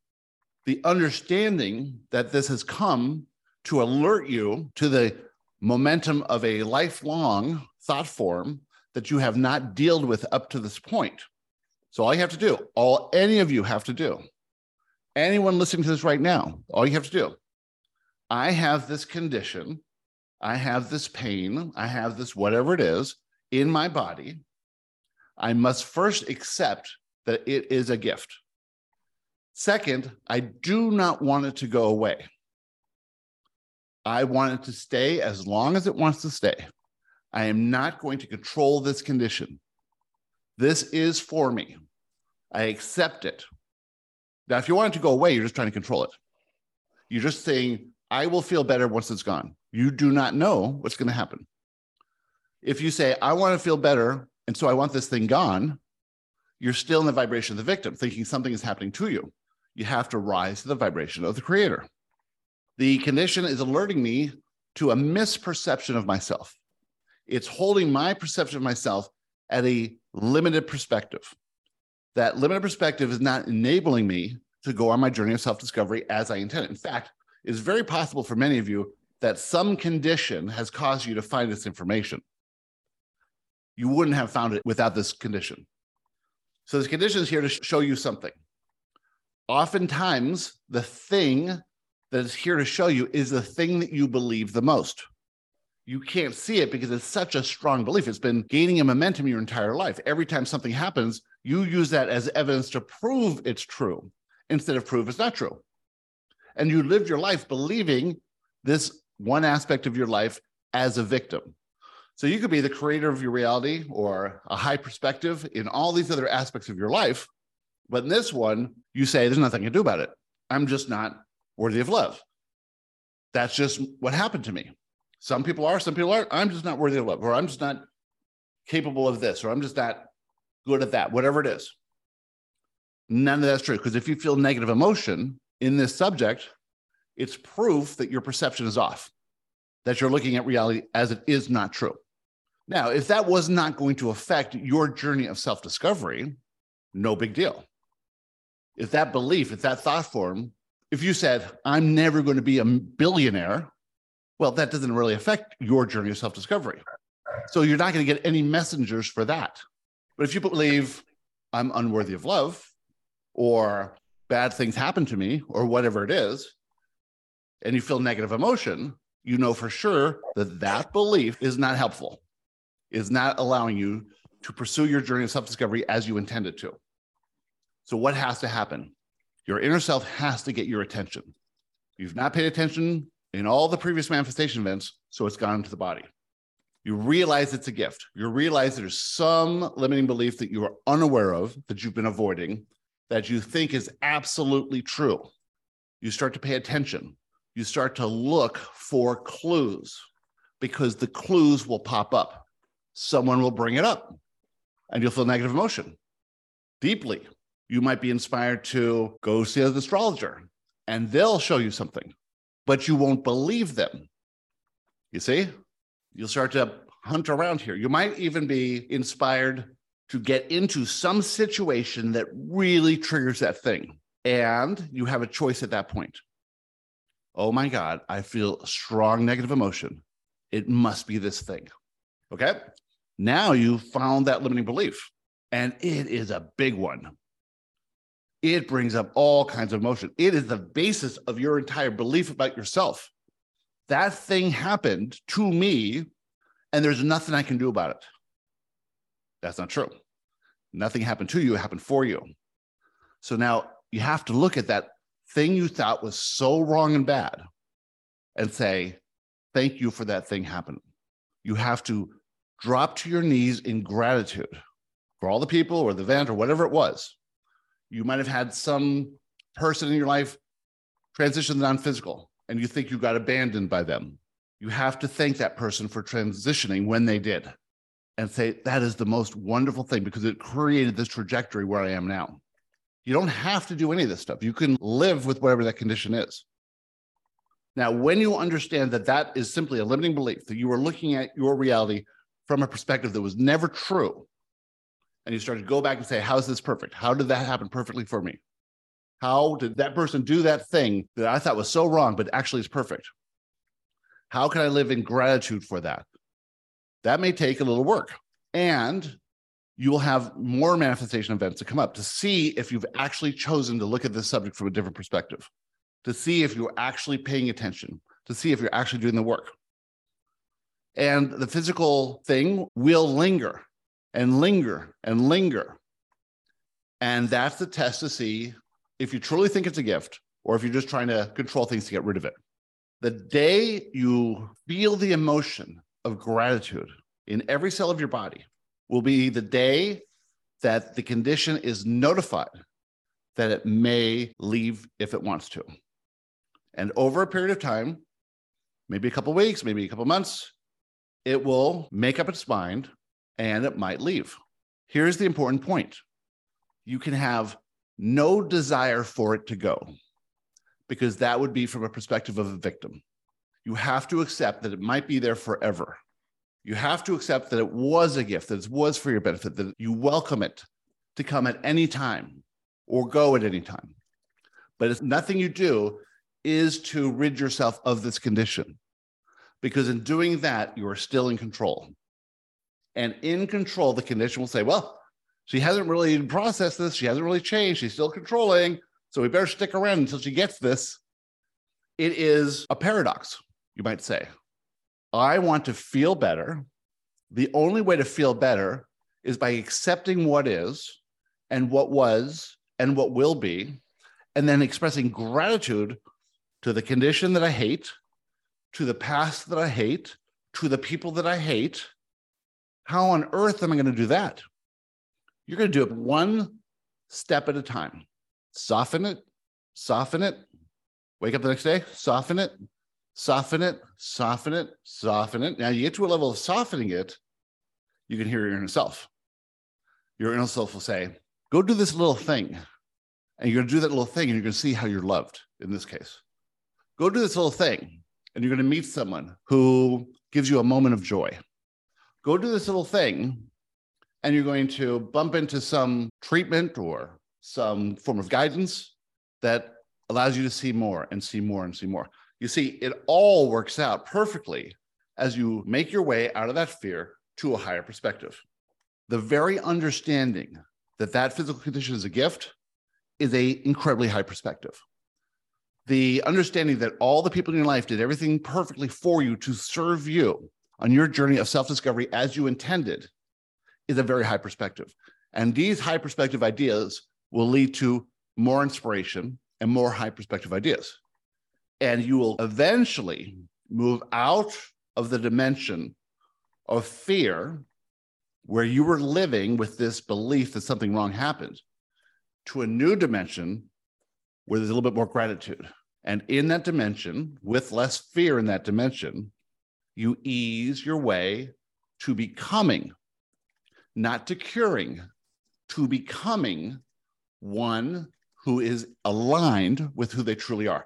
The understanding that this has come to alert you to the momentum of a lifelong thought form that you have not dealt with up to this point. So all you have to do, all any of you have to do, anyone listening to this right now, all you have to do, I have this condition, I have this pain, I have this whatever it is in my body. I must first accept that it is a gift. Second, I do not want it to go away. I want it to stay as long as it wants to stay. I am not going to control this condition. This is for me. I accept it. Now, if you want it to go away, you're just trying to control it. You're just saying, I will feel better once it's gone. You do not know what's going to happen. If you say, I want to feel better, and so I want this thing gone, you're still in the vibration of the victim, thinking something is happening to you. You have to rise to the vibration of the creator. The condition is alerting me to a misperception of myself. It's holding my perception of myself at a limited perspective. That limited perspective is not enabling me to go on my journey of self-discovery as I intended. In fact, it's very possible for many of you that some condition has caused you to find this information. You wouldn't have found it without this condition. So this condition is here to show you something. Oftentimes, the thing that is here to show you is the thing that you believe the most. You can't see it because it's such a strong belief. It's been gaining a momentum your entire life. Every time something happens, you use that as evidence to prove it's true instead of prove it's not true. And you lived your life believing this one aspect of your life as a victim. So you could be the creator of your reality or a high perspective in all these other aspects of your life. But in this one, you say, there's nothing I can do about it. I'm just not worthy of love. That's just what happened to me. Some people are, some people aren't. I'm just not worthy of love, or I'm just not capable of this, or I'm just not good at that, whatever it is. None of that's true. Because if you feel negative emotion in this subject, it's proof that your perception is off, that you're looking at reality as it is not true. Now, if that was not going to affect your journey of self-discovery, no big deal. If that belief, if that thought form, if you said, I'm never going to be a billionaire, well, that doesn't really affect your journey of self-discovery. So you're not going to get any messengers for that. But if you believe I'm unworthy of love, or bad things happen to me, or whatever it is, and you feel negative emotion, you know for sure that that belief is not helpful, is not allowing you to pursue your journey of self-discovery as you intended to. So what has to happen? Your inner self has to get your attention. You've not paid attention in all the previous manifestation events, so it's gone into the body. You realize it's a gift. You realize there's some limiting belief that you are unaware of, that you've been avoiding, that you think is absolutely true. You start to pay attention. You start to look for clues, because the clues will pop up. Someone will bring it up and you'll feel negative emotion deeply. You might be inspired to go see an astrologer and they'll show you something, but you won't believe them. You see, you'll start to hunt around here. You might even be inspired to get into some situation that really triggers that thing. And you have a choice at that point. Oh my God, I feel strong negative emotion. It must be this thing. Okay. Now you found that limiting belief, and it is a big one. it brings up all kinds of emotion. It is the basis of your entire belief about yourself. That thing happened to me, and there's nothing I can do about it. That's not true. Nothing happened to you, it happened for you. So now you have to look at that thing you thought was so wrong and bad and say, thank you for that thing happening. You have to drop to your knees in gratitude for all the people or the event or whatever it was. You might have had some person in your life transition to non-physical, and you think you got abandoned by them. You have to thank that person for transitioning when they did and say, that is the most wonderful thing, because it created this trajectory where I am now. You don't have to do any of this stuff. You can live with whatever that condition is. Now, when you understand that that is simply a limiting belief, that you are looking at your reality from a perspective that was never true, and you start to go back and say, how is this perfect? How did that happen perfectly for me? How did that person do that thing that I thought was so wrong, but actually is perfect? How can I live in gratitude for that? That may take a little work. And you will have more manifestation events to come up to see if you've actually chosen to look at this subject from a different perspective, to see if you're actually paying attention, to see if you're actually doing the work. And the physical thing will linger and linger and linger. And that's the test to see if you truly think it's a gift or if you're just trying to control things to get rid of it. The day you feel the emotion of gratitude in every cell of your body will be the day that the condition is notified that it may leave if it wants to. And over a period of time, maybe a couple of weeks, maybe a couple of months, it will make up its mind and it might leave. Here's the important point. You can have no desire for it to go, because that would be from a perspective of a victim. You have to accept that it might be there forever. You have to accept that it was a gift, that it was for your benefit, that you welcome it to come at any time or go at any time. But it's nothing you do is to rid yourself of this condition, because in doing that, you are still in control. And in control, the condition will say, well, she hasn't really processed this. She hasn't really changed. She's still controlling. So we better stick around until she gets this. It is a paradox, you might say. I want to feel better. The only way to feel better is by accepting what is and what was and what will be, and then expressing gratitude to the condition that I hate, to the past that I hate, to the people that I hate. How on earth am I going to do that? You're going to do it one step at a time. Soften it, soften it. Wake up the next day, soften it, soften it, soften it, soften it. Now you get to a level of softening it, you can hear your inner self. Your inner self will say, go do this little thing. And you're going to do that little thing and you're going to see how you're loved in this case. Go do this little thing and you're going to meet someone who gives you a moment of joy. Go do this little thing and you're going to bump into some treatment or some form of guidance that allows you to see more and see more and see more. You see, it all works out perfectly as you make your way out of that fear to a higher perspective. The very understanding that that physical condition is a gift is an incredibly high perspective. The understanding that all the people in your life did everything perfectly for you to serve you on your journey of self-discovery as you intended is a very high perspective. And these high perspective ideas will lead to more inspiration and more high perspective ideas. And you will eventually move out of the dimension of fear where you were living with this belief that something wrong happened to a new dimension where there's a little bit more gratitude. And in that dimension, with less fear in that dimension, you ease your way to becoming, not to curing, to becoming one who is aligned with who they truly are.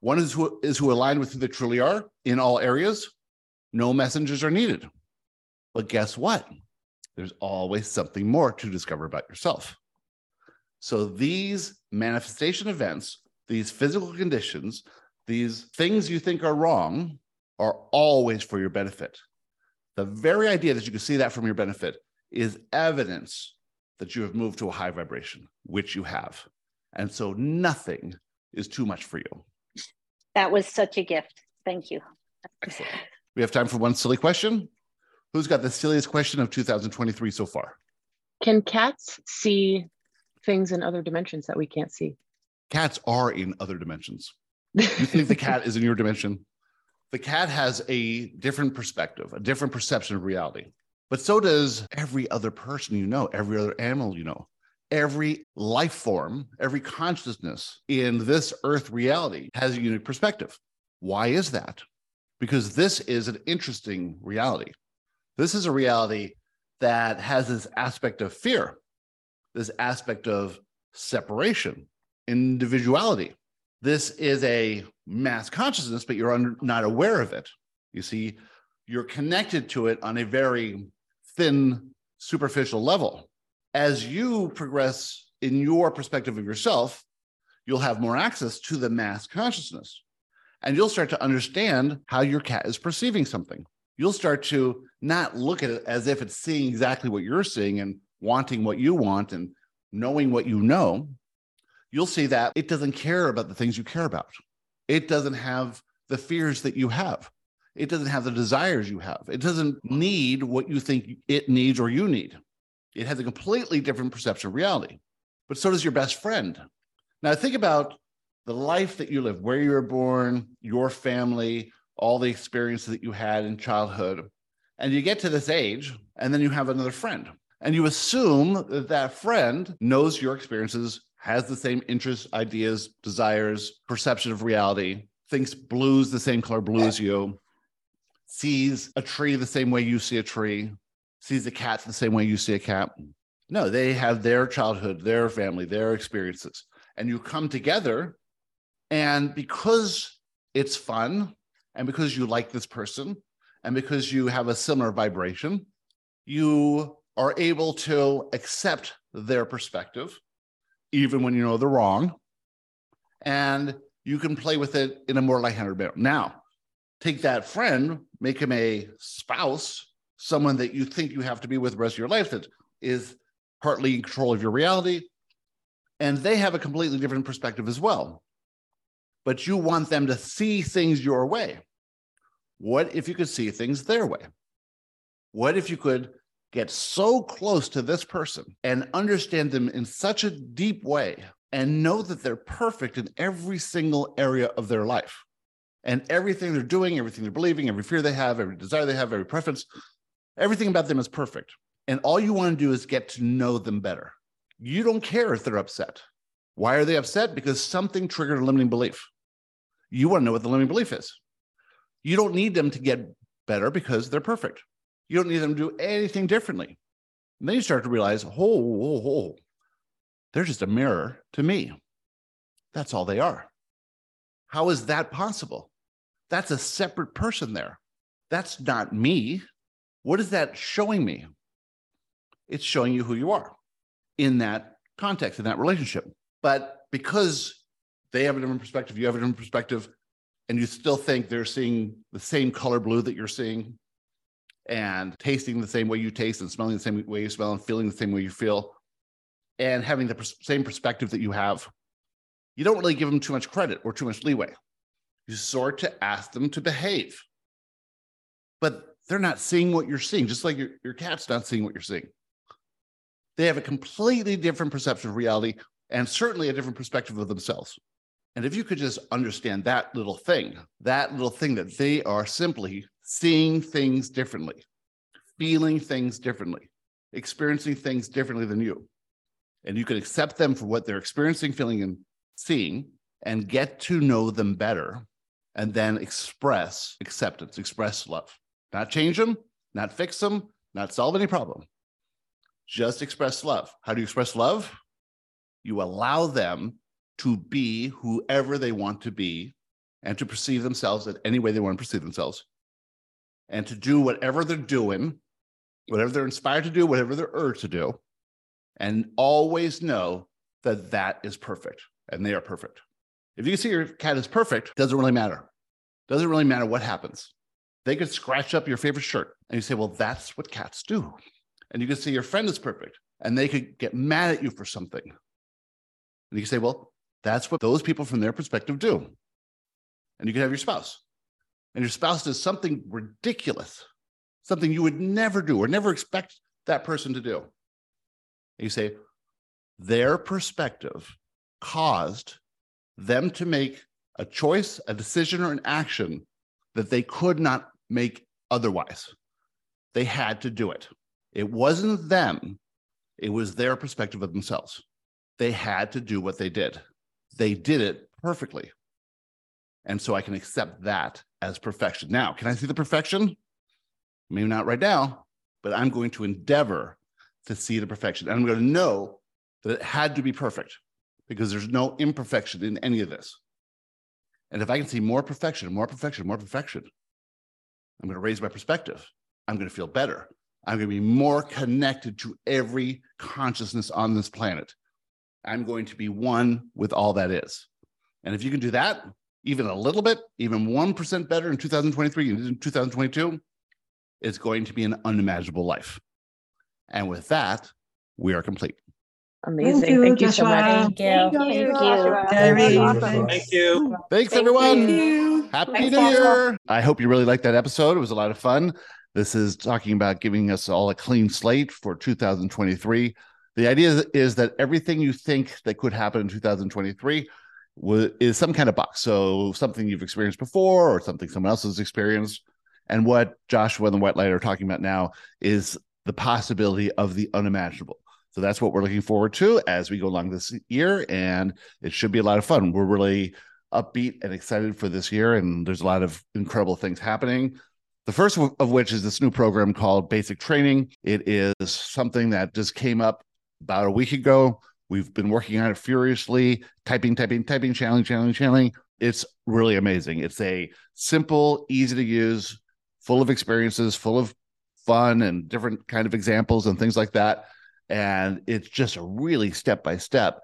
One is who is who aligned with who they truly are in all areas. No messengers are needed. But guess what? There's always something more to discover about yourself. So these manifestation events, these physical conditions, these things you think are wrong are always for your benefit. The very idea that you can see that from your benefit is evidence that you have moved to a high vibration, which you have. And so nothing is too much for you. That was such a gift. Thank you. Excellent. We have time for one silly question. Who's got the silliest question of two thousand twenty-three so far? Can cats see things in other dimensions that we can't see? Cats are in other dimensions. You think the cat is in your dimension? The cat has a different perspective, a different perception of reality. But so does every other person you know, every other animal you know. Every life form, every consciousness in this earth reality has a unique perspective. Why is that? Because this is an interesting reality. This is a reality that has this aspect of fear, this aspect of separation, individuality. This is a mass consciousness, but you're not aware of it. You see, you're connected to it on a very thin, superficial level. As you progress in your perspective of yourself, you'll have more access to the mass consciousness, and you'll start to understand how your cat is perceiving something. You'll start to not look at it as if it's seeing exactly what you're seeing and wanting what you want and knowing what you know. You'll see that it doesn't care about the things you care about. It doesn't have the fears that you have. It doesn't have the desires you have. It doesn't need what you think it needs or you need. It has a completely different perception of reality, but so does your best friend. Now think about the life that you live, where you were born, your family, all the experiences that you had in childhood. And you get to this age, and then you have another friend. And you assume that that friend knows your experiences, has the same interests, ideas, desires, perception of reality, thinks blue's the same color blue as you, sees a tree the same way you see a tree, sees a cat the same way you see a cat. No, they have their childhood, their family, their experiences. And you come together, and because it's fun, and because you like this person, and because you have a similar vibration, you are able to accept their perspective, even when you know they're wrong, and you can play with it in a more lighthearted manner. Now, take that friend, make him a spouse, someone that you think you have to be with the rest of your life, that is partly in control of your reality. And they have a completely different perspective as well. But you want them to see things your way. What if you could see things their way? What if you could get so close to this person and understand them in such a deep way and know that they're perfect in every single area of their life? And everything they're doing, everything they're believing, every fear they have, every desire they have, every preference, everything about them is perfect. And all you want to do is get to know them better. You don't care if they're upset. Why are they upset? Because something triggered a limiting belief. You want to know what the limiting belief is. You don't need them to get better because they're perfect. You don't need them to do anything differently. And then you start to realize, oh, oh, oh, they're just a mirror to me. That's all they are. How is that possible? That's a separate person there. That's not me. What is that showing me? It's showing you who you are in that context, in that relationship. But because they have a different perspective, you have a different perspective, and you still think they're seeing the same color blue that you're seeing and tasting the same way you taste and smelling the same way you smell and feeling the same way you feel and having the pers- same perspective that you have, you don't really give them too much credit or too much leeway. You sort to ask them to behave. But they're not seeing what you're seeing, just like your, your cat's not seeing what you're seeing. They have a completely different perception of reality and certainly a different perspective of themselves. And if you could just understand that little thing, that little thing that they are simply seeing things differently, feeling things differently, experiencing things differently than you, and you can accept them for what they're experiencing, feeling, and seeing, and get to know them better, and then express acceptance, express love. Not change them, not fix them, not solve any problem. Just express love. How do you express love? You allow them to be whoever they want to be and to perceive themselves in any way they want to perceive themselves and to do whatever they're doing, whatever they're inspired to do, whatever they're urged to do, and always know that that is perfect and they are perfect. If you see your cat is perfect, it doesn't really matter. It doesn't really matter what happens. They could scratch up your favorite shirt and you say, well, that's what cats do. And you could see your friend is perfect and they could get mad at you for something. And you can say, well, that's what those people from their perspective do. And you can have your spouse. And your spouse does something ridiculous, something you would never do or never expect that person to do. And you say, their perspective caused them to make a choice, a decision, or an action that they could not make otherwise. They had to do it. It wasn't them. It was their perspective of themselves. They had to do what they did. They did it perfectly. And so I can accept that as perfection. Now, can I see the perfection? Maybe not right now, but I'm going to endeavor to see the perfection. And I'm going to know that it had to be perfect because there's no imperfection in any of this. And if I can see more perfection, more perfection, more perfection, I'm going to raise my perspective. I'm going to feel better. I'm going to be more connected to every consciousness on this planet. I'm going to be one with all that is. And if you can do that, even a little bit, even one percent better in two thousand twenty-three and in two thousand twenty-two, it's going to be an unimaginable life. And with that, we are complete. Amazing. Thank you, Thank you so much. Thank you. Thank you. Thank you. Awesome. Thank you. Thanks, Thank everyone. You. Happy Thanks, New Year. I hope you really liked that episode. It was a lot of fun. This is talking about giving us all a clean slate for two thousand twenty-three. The idea is that everything you think that could happen in two thousand twenty-three is some kind of box. So something you've experienced before or something someone else has experienced. And what Joshua and the White Light are talking about now is the possibility of the unimaginable. So that's what we're looking forward to as we go along this year. And it should be a lot of fun. We're really upbeat and excited for this year. And there's a lot of incredible things happening. The first of which is this new program called Basic Training. It is something that just came up about a week ago. We've been working on it furiously, typing, typing, typing, channeling, channeling, channeling. It's really amazing. It's a simple, easy to use, full of experiences, full of fun and different kind of examples and things like that. And it's just a really step-by-step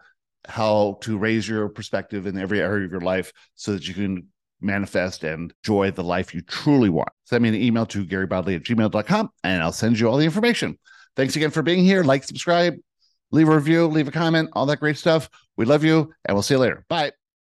how to raise your perspective in every area of your life so that you can manifest and enjoy the life you truly want. Send me an email to garybodley at gmail dot com and I'll send you all the information. Thanks again for being here. Like, subscribe, leave a review, leave a comment, all that great stuff. We love you and we'll see you later. Bye.